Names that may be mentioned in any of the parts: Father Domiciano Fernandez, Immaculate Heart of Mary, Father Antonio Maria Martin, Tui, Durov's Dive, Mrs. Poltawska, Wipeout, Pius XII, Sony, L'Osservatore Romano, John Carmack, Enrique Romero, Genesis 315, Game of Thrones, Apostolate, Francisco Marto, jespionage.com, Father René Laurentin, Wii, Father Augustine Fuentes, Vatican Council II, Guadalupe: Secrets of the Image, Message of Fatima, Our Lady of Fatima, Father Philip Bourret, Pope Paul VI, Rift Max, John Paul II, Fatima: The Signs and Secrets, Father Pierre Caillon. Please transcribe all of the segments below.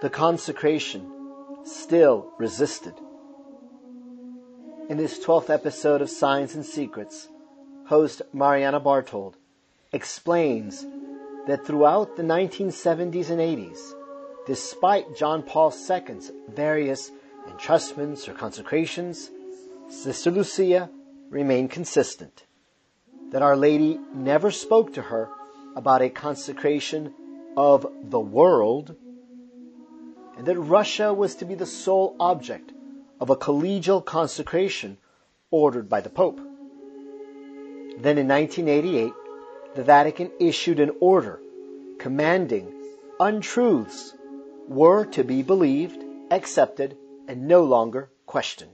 the consecration, still resisted. In this 12th episode of Signs and Secrets, host Mariana Bartold explains that throughout the 1970s and 80s, despite John Paul II's various entrustments or consecrations, Sister Lucia remained consistent, that Our Lady never spoke to her about a consecration of the world, and that Russia was to be the sole object of a collegial consecration ordered by the Pope. Then in 1988, the Vatican issued an order commanding untruths were to be believed, accepted, and no longer questioned.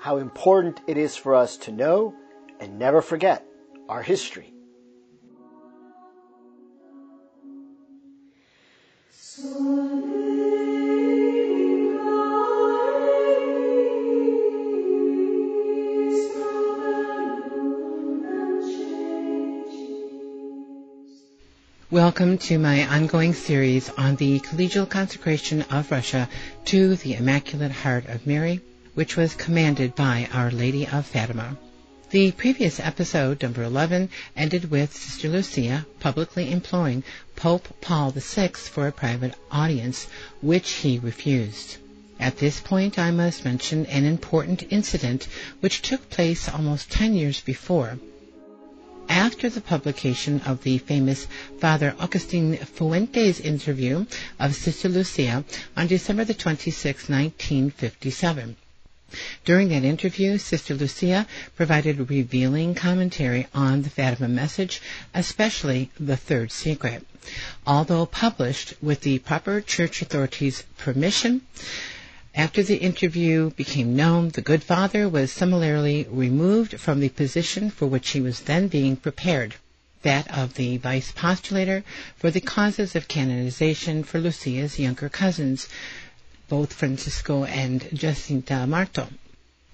How important it is for us to know and never forget our history. Welcome to my ongoing series on the collegial consecration of Russia to the Immaculate Heart of Mary, which was commanded by Our Lady of Fatima. The previous episode, number 11, ended with Sister Lucia publicly imploring Pope Paul VI for a private audience, which he refused. At this point, I must mention an important incident which took place almost 10 years before. After the publication of the famous Father Augustine Fuentes interview of Sister Lucia on December the 26, 1957. During that interview, Sister Lucia provided revealing commentary on the Fatima message, especially the third secret. Although published with the proper church authorities' permission, after the interview became known, the good father was similarly removed from the position for which he was then being prepared, that of the vice postulator for the causes of canonization for Lucia's younger cousins, both Francisco and Jacinta Marto.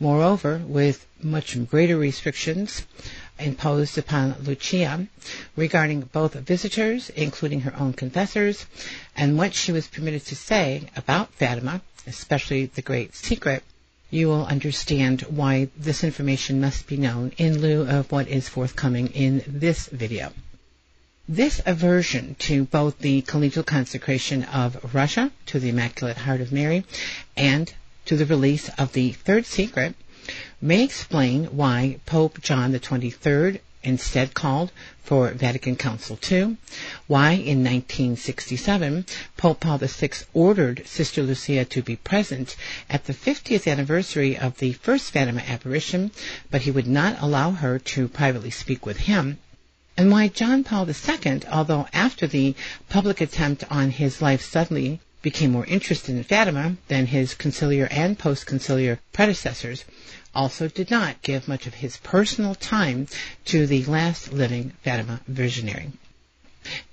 Moreover, with much greater restrictions imposed upon Lucia regarding both visitors, including her own confessors, and what she was permitted to say about Fatima, especially the great secret, you will understand why this information must be known in lieu of what is forthcoming in this video. This aversion to both the collegial consecration of Russia to the Immaculate Heart of Mary and to the release of the third secret may explain why Pope John the 23rd instead called for Vatican Council II, why in 1967 Pope Paul VI ordered Sister Lucia to be present at the 50th anniversary of the first Fatima apparition, but he would not allow her to privately speak with him, and why John Paul II, although after the public attempt on his life suddenly became more interested in Fatima than his conciliar and post-conciliar predecessors, also did not give much of his personal time to the last living Fatima visionary.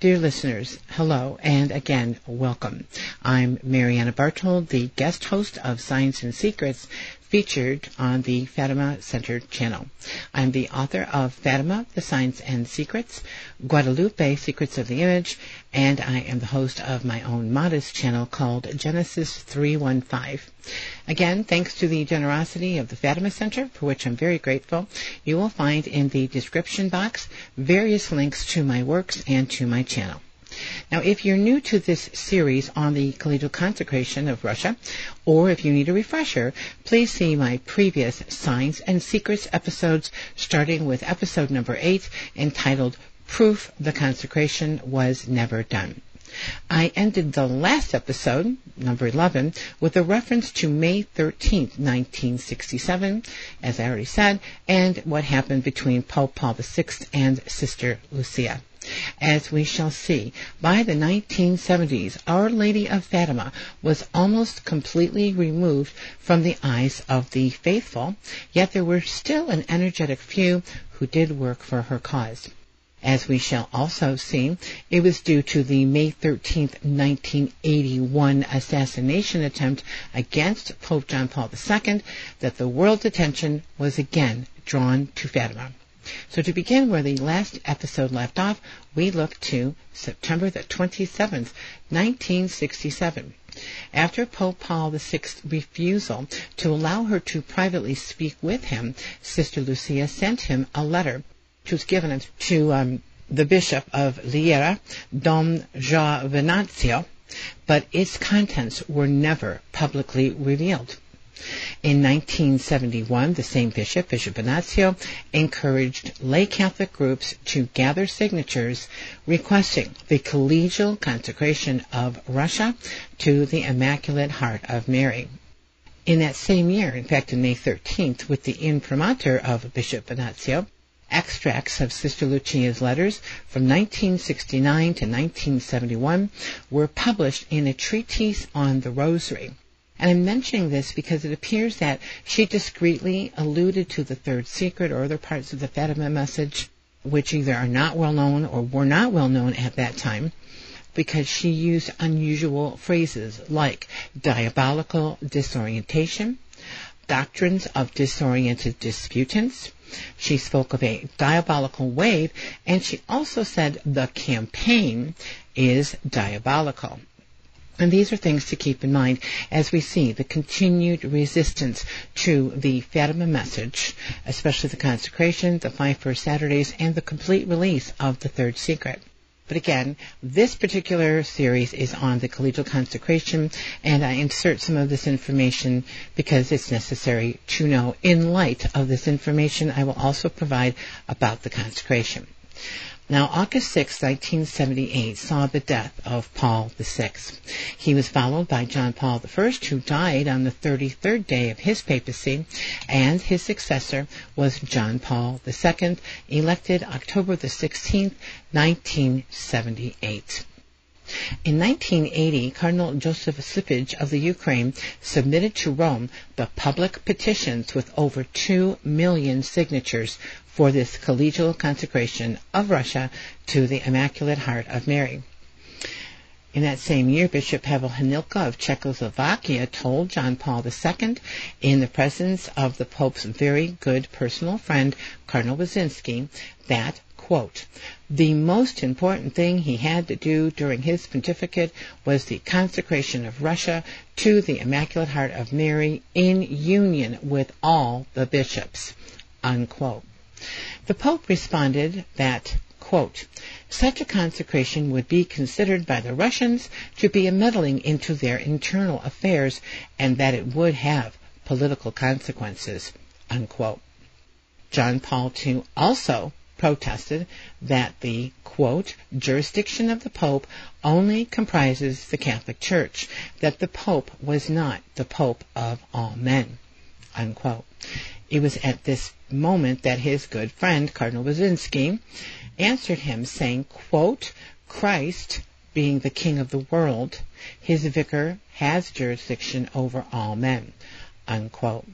Dear listeners, hello and again welcome. I'm Mariana Bartold, the guest host of Signs and Secrets, featured on the Fatima Center channel. I'm the author of Fatima: The Signs and Secrets, Guadalupe: Secrets of the Image, and I am the host of my own modest channel called Genesis 315. Again, thanks to the generosity of the Fatima Center, for which I'm very grateful, you will find in the description box various links to my works and to my channel. Now, if you're new to this series on the collegial consecration of Russia, or if you need a refresher, please see my previous Signs and Secrets episodes, starting with episode number 8, entitled Proof the Consecration Was Never Done. I ended the last episode, number 11, with a reference to May 13, 1967, as I already said, and what happened between Pope Paul VI and Sister Lucia. As we shall see, by the 1970s, Our Lady of Fatima was almost completely removed from the eyes of the faithful, yet there were still an energetic few who did work for her cause. As we shall also see, it was due to the May 13, 1981 assassination attempt against Pope John Paul II that the world's attention was again drawn to Fatima. So to begin where the last episode left off, we look to September the 27th, 1967. After Pope Paul VI's refusal to allow her to privately speak with him, Sister Lucia sent him a letter, which was given to the Bishop of Liera, Don Luigi Bianchi, but its contents were never publicly revealed. In 1971, the same bishop, Bishop Venâncio, encouraged lay Catholic groups to gather signatures requesting the collegial consecration of Russia to the Immaculate Heart of Mary. In that same year, in fact on May 13th, with the imprimatur of Bishop Venâncio, extracts of Sister Lucia's letters from 1969 to 1971 were published in a treatise on the Rosary. And I'm mentioning this because it appears that she discreetly alluded to the third secret or other parts of the Fatima message, which either are not well known or were not well known at that time, because she used unusual phrases like diabolical disorientation, doctrines of disoriented disputants. She spoke of a diabolical wave, and she also said the campaign is diabolical. And these are things to keep in mind as we see the continued resistance to the Fatima message, especially the consecration, the five first Saturdays, and the complete release of the third secret. But again, this particular series is on the collegial consecration, and I insert some of this information because it's necessary to know. In light of this information, I will also provide about the consecration. Now, August 6, 1978, saw the death of Paul VI. He was followed by John Paul I, who died on the 33rd day of his papacy, and his successor was John Paul II, elected October 16, 1978. In 1980, Cardinal Joseph Slipyj of the Ukraine submitted to Rome the public petitions with over 2 million signatures for this collegial consecration of Russia to the Immaculate Heart of Mary. In that same year, Bishop Pavel Hanilka of Czechoslovakia told John Paul II, in the presence of the Pope's very good personal friend, Cardinal Wyszynski, that, quote, the most important thing he had to do during his pontificate was the consecration of Russia to the Immaculate Heart of Mary in union with all the bishops, unquote. The Pope responded that, quote, such a consecration would be considered by the Russians to be a meddling into their internal affairs and that it would have political consequences, unquote. John Paul II also protested that the, quote, jurisdiction of the Pope only comprises the Catholic Church, that the Pope was not the Pope of all men, unquote. It was at this moment that his good friend, Cardinal Wyszynski, answered him saying, quote, Christ, being the King of the world, his vicar has jurisdiction over all men, unquote.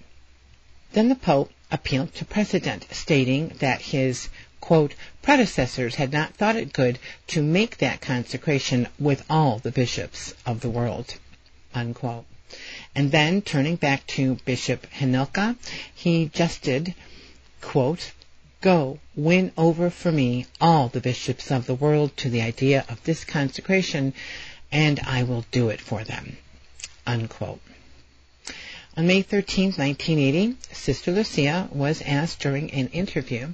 Then the Pope appealed to precedent, stating that his, quote, predecessors had not thought it good to make that consecration with all the bishops of the world, unquote. And then, turning back to Bishop Hnilica, he jested, quote, go, win over for me all the bishops of the world to the idea of this consecration, and I will do it for them, unquote. On May 13, 1980, Sister Lucia was asked during an interview,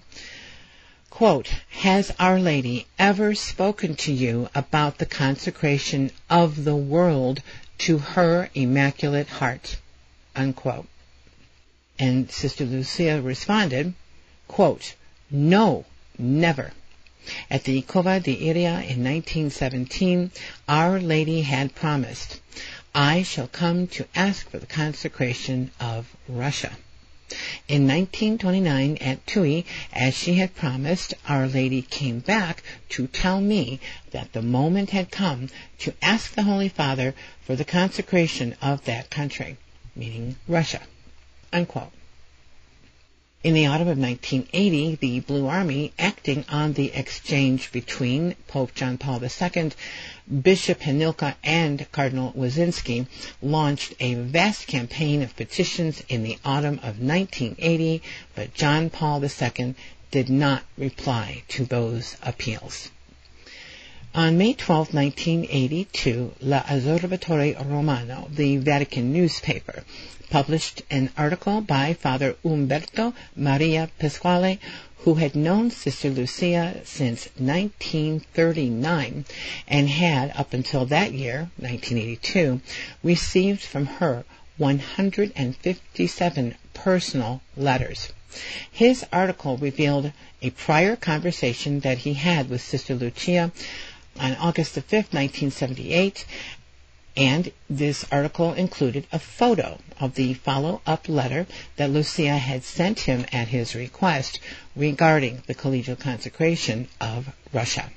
quote, has Our Lady ever spoken to you about the consecration of the world to her Immaculate Heart, unquote. And Sister Lucia responded, quote, no, never. At the Cova da Iria in 1917, Our Lady had promised, I shall come to ask for the consecration of Russia. In 1929 at Tui, as she had promised, Our Lady came back to tell me that the moment had come to ask the Holy Father for the consecration of that country, meaning Russia, unquote. In the autumn of 1980, the Blue Army, acting on the exchange between Pope John Paul II, Bishop Hnilica, and Cardinal Wyszynski, launched a vast campaign of petitions in the autumn of 1980, but John Paul II did not reply to those appeals. On May 12, 1982, L'Osservatore Romano, the Vatican newspaper, published an article by Father Umberto Maria Pasquale, who had known Sister Lucia since 1939 and had, up until that year, 1982, received from her 157 personal letters. His article revealed a prior conversation that he had with Sister Lucia on August 5, 1978, and this article included a photo of the follow-up letter that Lucia had sent him at his request regarding the collegial consecration of Russia.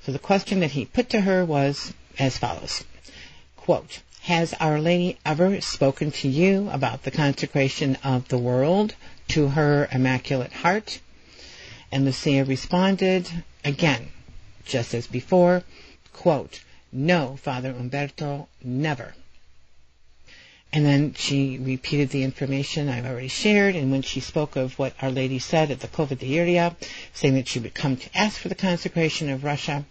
So the question that he put to her was as follows, quote, "Has Our Lady ever spoken to you about the consecration of the world to her Immaculate Heart?" And Lucia responded, again, just as before, quote, "No, Father Umberto, never." And then she repeated the information I've already shared, and when she spoke of what Our Lady said at the Cova da Iria, saying that she would come to ask for the consecration of Russia,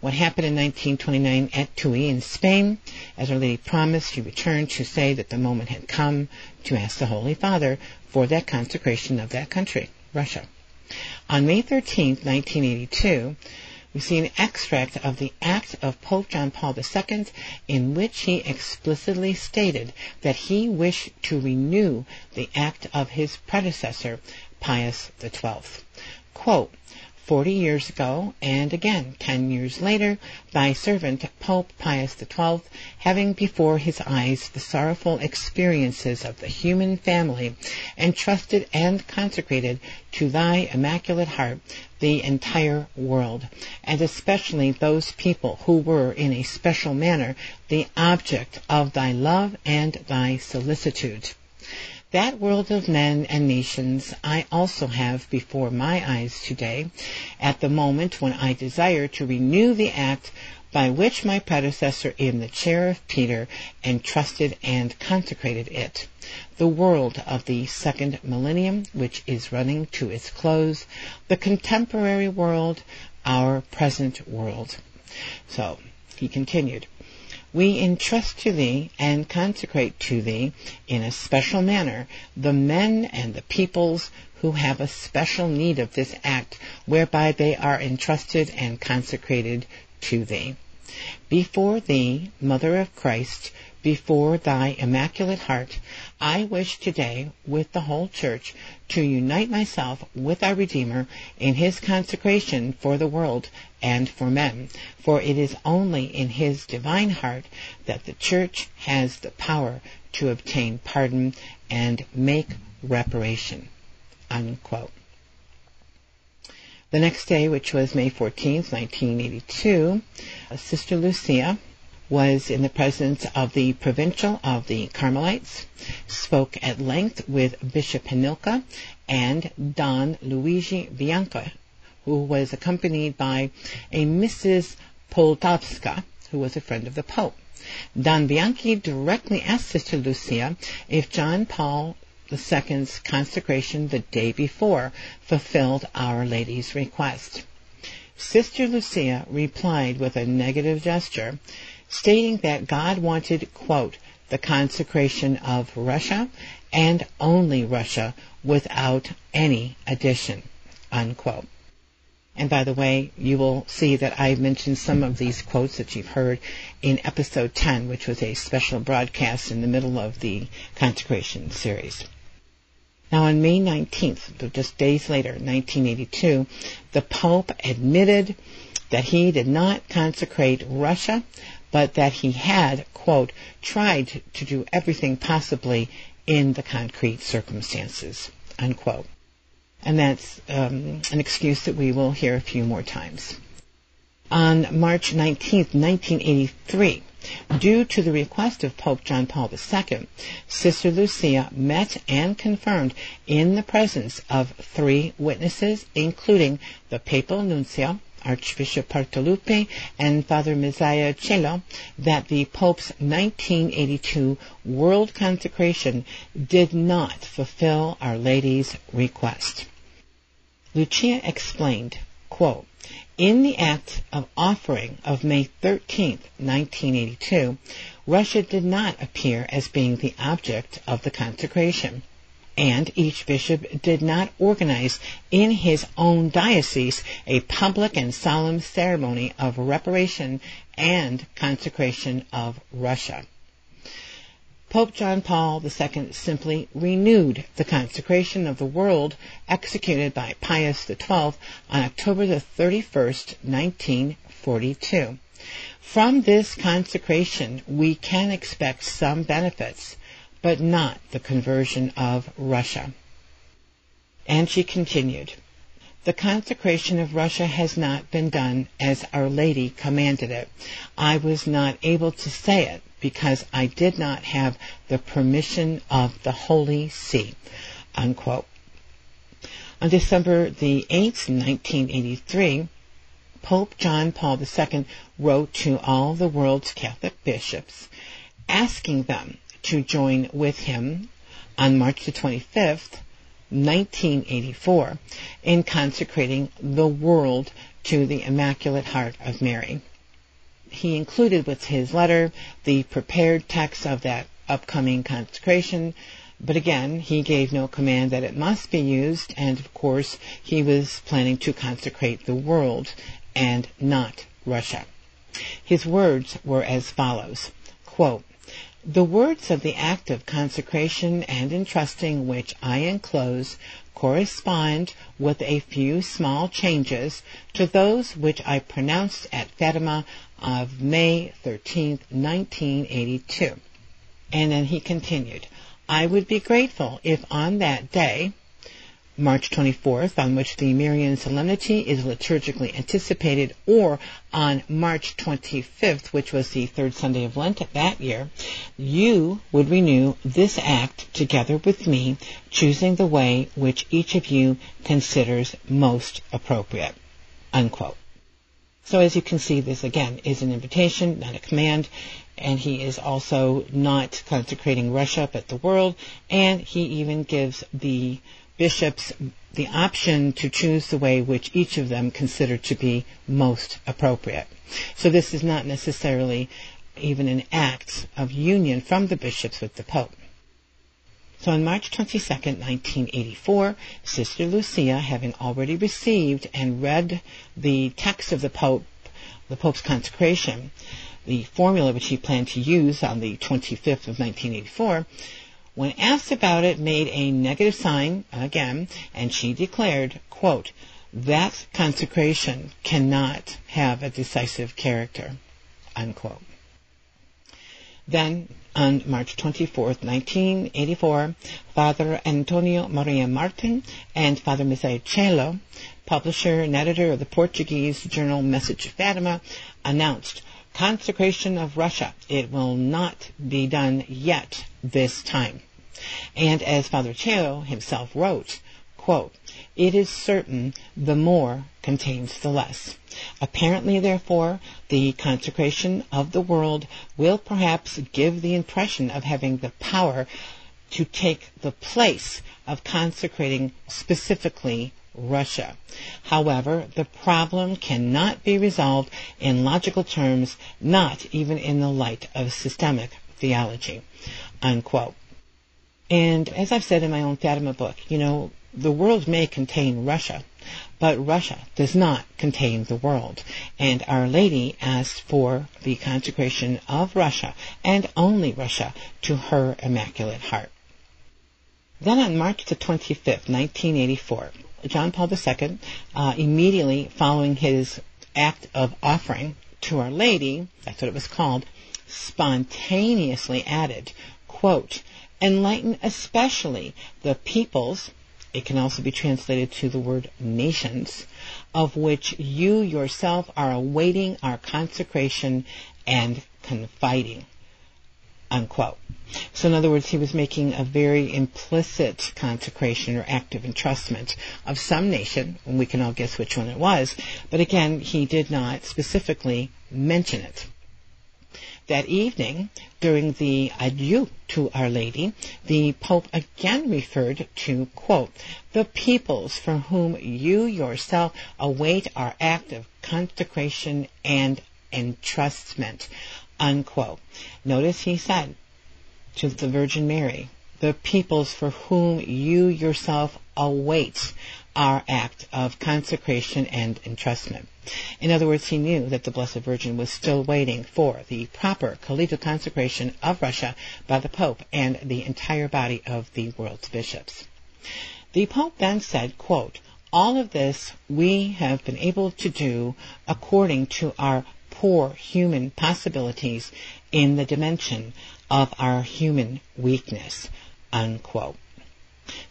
what happened in 1929 at Tui in Spain, as Our Lady promised, she returned to say that the moment had come to ask the Holy Father for that consecration of that country, Russia. On May 13, 1982, we see an extract of the act of Pope John Paul II in which he explicitly stated that he wished to renew the act of his predecessor, Pius XII. Quote, "40 years ago, and again 10 years later, thy servant Pope Pius XII, having before his eyes the sorrowful experiences of the human family, entrusted and consecrated to thy Immaculate Heart the entire world, and especially those people who were in a special manner the object of thy love and thy solicitude. That world of men and nations I also have before my eyes today, at the moment when I desire to renew the act by which my predecessor in the chair of Peter entrusted and consecrated it, the world of the second millennium, which is running to its close, the contemporary world, our present world." So, he continued, "We entrust to thee and consecrate to thee in a special manner the men and the peoples who have a special need of this act whereby they are entrusted and consecrated to thee. Before thee, Mother of Christ, before thy Immaculate Heart, I wish today with the whole Church to unite myself with our Redeemer in his consecration for the world and for men, for it is only in his divine heart that the Church has the power to obtain pardon and make reparation." Unquote. The next day, which was May 14, 1982, Sister Lucia was in the presence of the provincial of the Carmelites, spoke at length with Bishop Hnilica and Don Luigi Bianchi, who was accompanied by a Mrs. Poltawska, who was a friend of the Pope. Don Bianchi directly asked Sister Lucia if John Paul II's consecration the day before fulfilled Our Lady's request. Sister Lucia replied with a negative gesture, stating that God wanted, quote, "the consecration of Russia and only Russia without any addition," unquote. And by the way, you will see that I've mentioned some of these quotes that you've heard in episode 10, which was a special broadcast in the middle of the consecration series. Now on May 19th, just days later, 1982, the Pope admitted that he did not consecrate Russia, but that he had, quote, "tried to do everything possibly in the concrete circumstances," unquote. And that's an excuse that we will hear a few more times. On March 19, 1983, due to the request of Pope John Paul II, Sister Lucia met and confirmed in the presence of 3 witnesses, including the papal nuncio, Archbishop Bartolupe, and Father Messias Coelho, that the Pope's 1982 world consecration did not fulfill Our Lady's request. Lucia explained, quote, "In the Act of Offering of May 13, 1982, Russia did not appear as being the object of the consecration, and each bishop did not organize in his own diocese a public and solemn ceremony of reparation and consecration of Russia. Pope John Paul II simply renewed the consecration of the world executed by Pius XII on October 31, 1942. From this consecration we can expect some benefits, but not the conversion of Russia." And she continued, "The consecration of Russia has not been done as Our Lady commanded it. I was not able to say it, because I did not have the permission of the Holy See," unquote. On December the 8th, 1983, Pope John Paul II wrote to all the world's Catholic bishops, asking them to join with him on March the 25th, 1984, in consecrating the world to the Immaculate Heart of Mary. He included with his letter the prepared text of that upcoming consecration, but again, he gave no command that it must be used, and of course, he was planning to consecrate the world and not Russia. His words were as follows, quote, "The words of the act of consecration and entrusting which I enclose correspond with a few small changes to those which I pronounced at Fatima of May 13, 1982. And then he continued, "I would be grateful if on that day, March 24th, on which the Marian Solemnity is liturgically anticipated, or on March 25th, which was the third Sunday of Lent that year, you would renew this act together with me, choosing the way which each of you considers most appropriate," unquote. So as you can see, this again is an invitation, not a command, and he is also not consecrating Russia but the world, and he even gives the bishops the option to choose the way which each of them consider to be most appropriate. So this is not necessarily even an act of union from the bishops with the Pope. So on March 22, 1984, Sister Lucia, having already received and read the text of the Pope, the Pope's consecration, the formula which he planned to use on the 25th of 1984, when asked about it, made a negative sign again, and she declared, quote, "That consecration cannot have a decisive character," unquote. Then, on March 24, 1984, Father Antonio Maria Martin and Father Messias Coelho, publisher and editor of the Portuguese journal Message of Fatima, announced, "Consecration of Russia. It will not be done yet this time." And as Father Coelho himself wrote, quote, "It is certain the more contains the less. Apparently, therefore, the consecration of the world will perhaps give the impression of having the power to take the place of consecrating specifically Russia. However, the problem cannot be resolved in logical terms, not even in the light of systemic theology," unquote. And as I've said in my own Fatima book, you know, the world may contain Russia, but Russia does not contain the world. And Our Lady asked for the consecration of Russia, and only Russia, to her Immaculate Heart. Then on March the 25th, 1984, John Paul II, immediately following his act of offering to Our Lady, that's what it was called, spontaneously added, quote, "Enlighten especially the peoples," it can also be translated to the word nations, "of which you yourself are awaiting our consecration and confiding," unquote. So in other words, he was making a very implicit consecration or act of entrustment of some nation, and we can all guess which one it was, but again, he did not specifically mention it. That evening, during the adieu to Our Lady, the Pope again referred to, quote, the peoples for whom you yourself await our act of consecration and entrustment, unquote. Notice he said to the Virgin Mary, the peoples for whom you yourself await our act of consecration and entrustment. In other words, he knew that the Blessed Virgin was still waiting for the proper collegial consecration of Russia by the Pope and the entire body of the world's bishops. The Pope then said, quote, all of this we have been able to do according to our poor human possibilities in the dimension of our human weakness, unquote.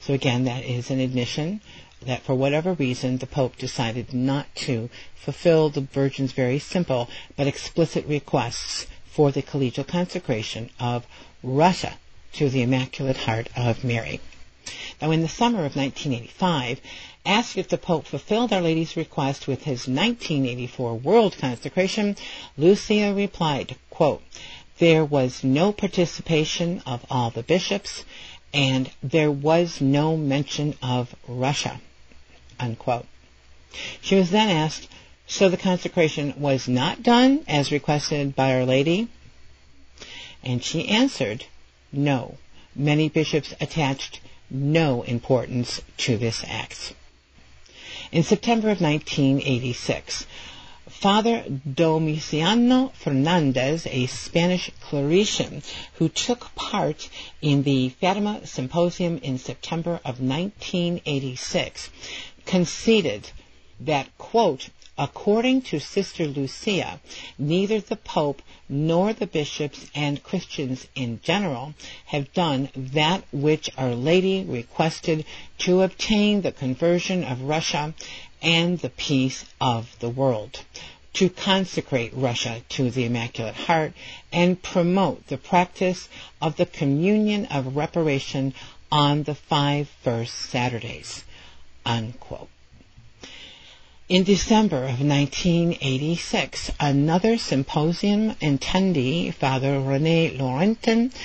So again, that is an admission that for whatever reason the Pope decided not to fulfill the Virgin's very simple but explicit requests for the collegial consecration of Russia to the Immaculate Heart of Mary. Now, in the summer of 1985, asked if the Pope fulfilled Our Lady's request with his 1984 world consecration, Lucia replied, quote, there was no participation of all the bishops, and there was no mention of Russia, unquote. She was then asked, so the consecration was not done as requested by Our Lady? And she answered, no. Many bishops attached no importance to this act. In September of 1986, Father Domiciano Fernandez, a Spanish Claretian who took part in the Fatima Symposium in September of 1986, conceded that, quote, according to Sister Lucia, neither the Pope nor the bishops and Christians in general have done that which Our Lady requested to obtain the conversion of Russia and the peace of the world, to consecrate Russia to the Immaculate Heart and promote the practice of the communion of reparation on the 5 first Saturdays, unquote. In December of 1986, another symposium attendee, Father René Laurentin,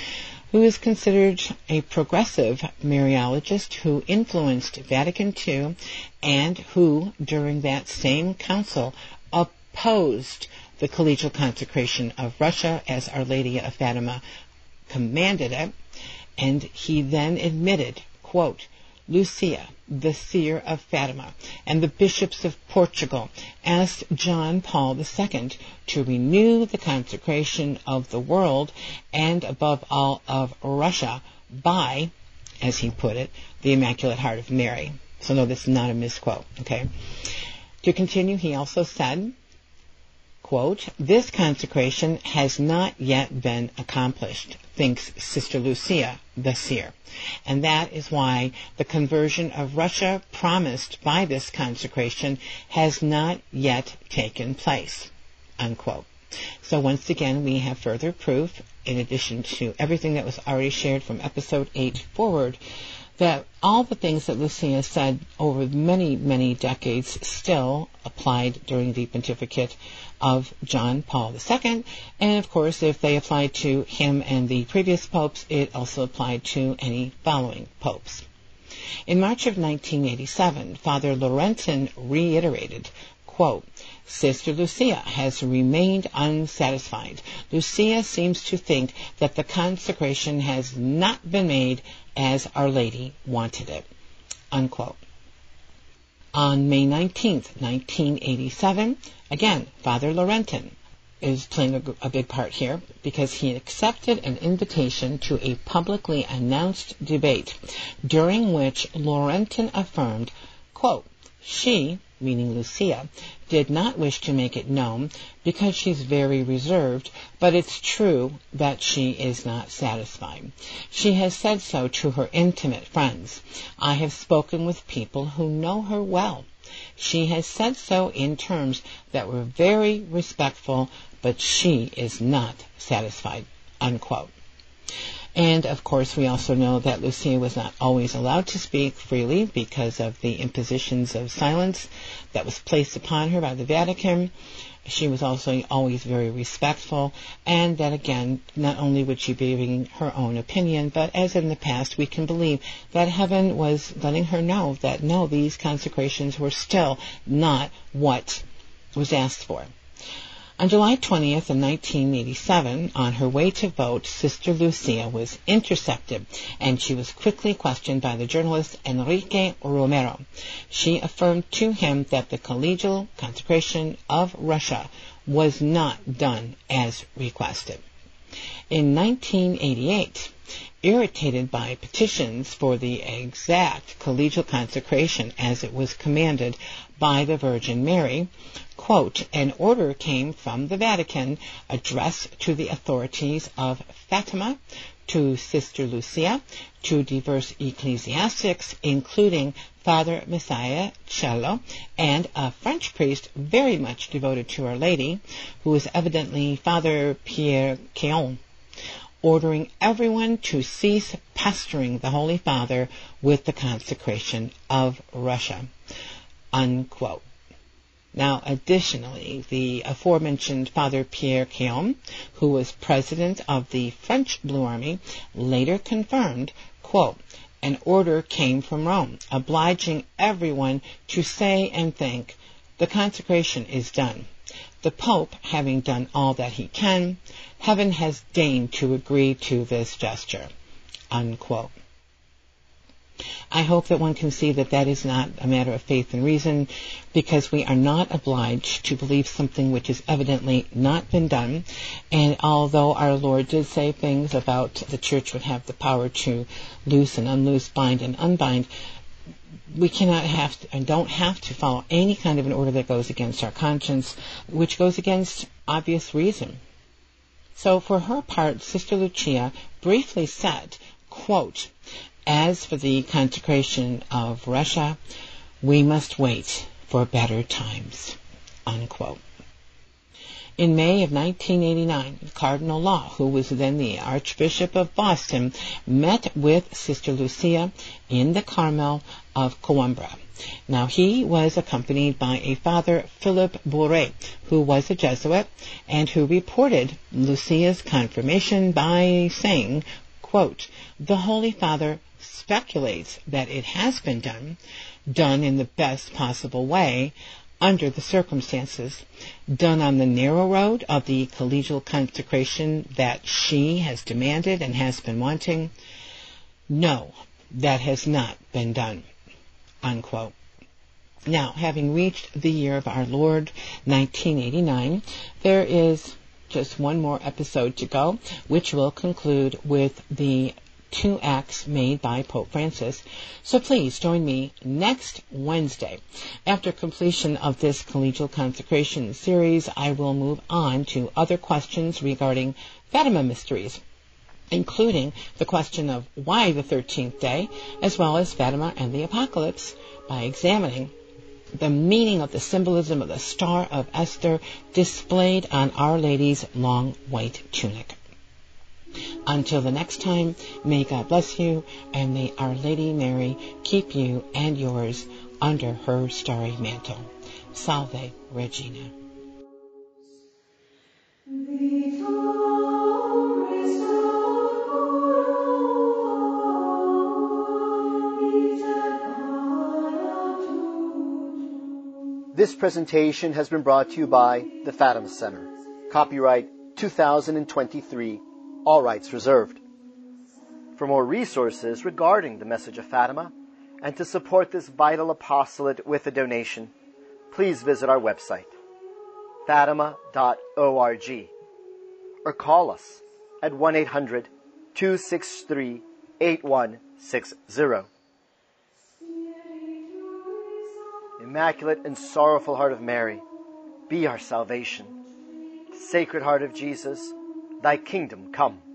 who is considered a progressive Mariologist who influenced Vatican II and who, during that same council, opposed the collegial consecration of Russia as Our Lady of Fatima commanded it, and he then admitted, quote, Lucia, the seer of Fatima, and the bishops of Portugal asked John Paul II to renew the consecration of the world and above all of Russia by, as he put it, the Immaculate Heart of Mary. So no, this is not a misquote, okay? To continue, he also said, quote, this consecration has not yet been accomplished, thinks Sister Lucia, the seer. And that is why the conversion of Russia promised by this consecration has not yet taken place, unquote. So once again, we have further proof, in addition to everything that was already shared from episode 8 forward, that all the things that Lucia said over many, many decades still applied during the pontificate of John Paul II. And, of course, if they applied to him and the previous popes, it also applied to any following popes. In March of 1987, Father Laurentin reiterated, quote, Sister Lucia has remained unsatisfied. Lucia seems to think that the consecration has not been made as Our Lady wanted it, unquote. On May 19th, 1987, again, Father Laurentin is playing a big part here because he accepted an invitation to a publicly announced debate during which Laurentin affirmed, quote, she, meaning Lucia, did not wish to make it known because she's very reserved, but it's true that she is not satisfied. She has said so to her intimate friends. I have spoken with people who know her well. She has said so in terms that were very respectful, but she is not satisfied, unquote. And, of course, we also know that Lucia was not always allowed to speak freely because of the impositions of silence that was placed upon her by the Vatican. she was also always very respectful, and that, again, not only would she be giving her own opinion, but as in the past, we can believe that heaven was letting her know that, no, these consecrations were still not what was asked for. On July 20th of 1987, on her way to vote, Sister Lucia was intercepted, and she was quickly questioned by the journalist Enrique Romero. She affirmed to him that the collegial consecration of Russia was not done as requested. In 1988, irritated by petitions for the exact collegial consecration as it was commanded by the Virgin Mary, quote, an order came from the Vatican addressed to the authorities of Fatima, to Sister Lucia, to diverse ecclesiastics, including Father Messias Coelho, and a French priest very much devoted to Our Lady, who is evidently Father Pierre Caillon, ordering everyone to cease pestering the Holy Father with the consecration of Russia, unquote. Now, additionally, the aforementioned Father Pierre Caillon, who was president of the French Blue Army, later confirmed, quote, an order came from Rome, obliging everyone to say and think, the consecration is done. The Pope, having done all that he can, heaven has deigned to agree to this gesture, unquote. I hope that one can see that that is not a matter of faith and reason, because we are not obliged to believe something which has evidently not been done. And although our Lord did say things about the Church would have the power to loose and unloose, bind and unbind, we cannot have to, and don't have to follow any kind of an order that goes against our conscience, which goes against obvious reason. So for her part, Sister Lucia briefly said, quote, as for the consecration of Russia, we must wait for better times, unquote. In May of 1989, Cardinal Law, who was then the Archbishop of Boston, met with Sister Lucia in the Carmel of Coimbra. Now, he was accompanied by a Father Philip Bourret, who was a Jesuit, and who reported Lucia's confirmation by saying, quote, the Holy Father speculates that it has been done in the best possible way, under the circumstances, done on the narrow road of the collegial consecration that she has demanded and has been wanting. No, that has not been done, unquote. Now, having reached the year of our Lord, 1989, there is just one more episode to go, which will conclude with the two acts made by Pope Francis. So please join me next Wednesday. After completion of this collegial consecration series, I will move on to other questions regarding Fatima mysteries, including the question of why the 13th day, as well as Fatima and the Apocalypse, by examining the meaning of the symbolism of the Star of Esther displayed on Our Lady's long white tunic. Until the next time, may God bless you, and may Our Lady Mary keep you and yours under her starry mantle. Salve Regina. This presentation has been brought to you by the Fatima Center. Copyright 2023. All rights reserved. For more resources regarding the Message of Fatima and to support this vital apostolate with a donation, please visit our website, fatima.org, or call us at 1-800-263-8160. Immaculate and Sorrowful Heart of Mary, be our salvation. Sacred Heart of Jesus, Thy kingdom come.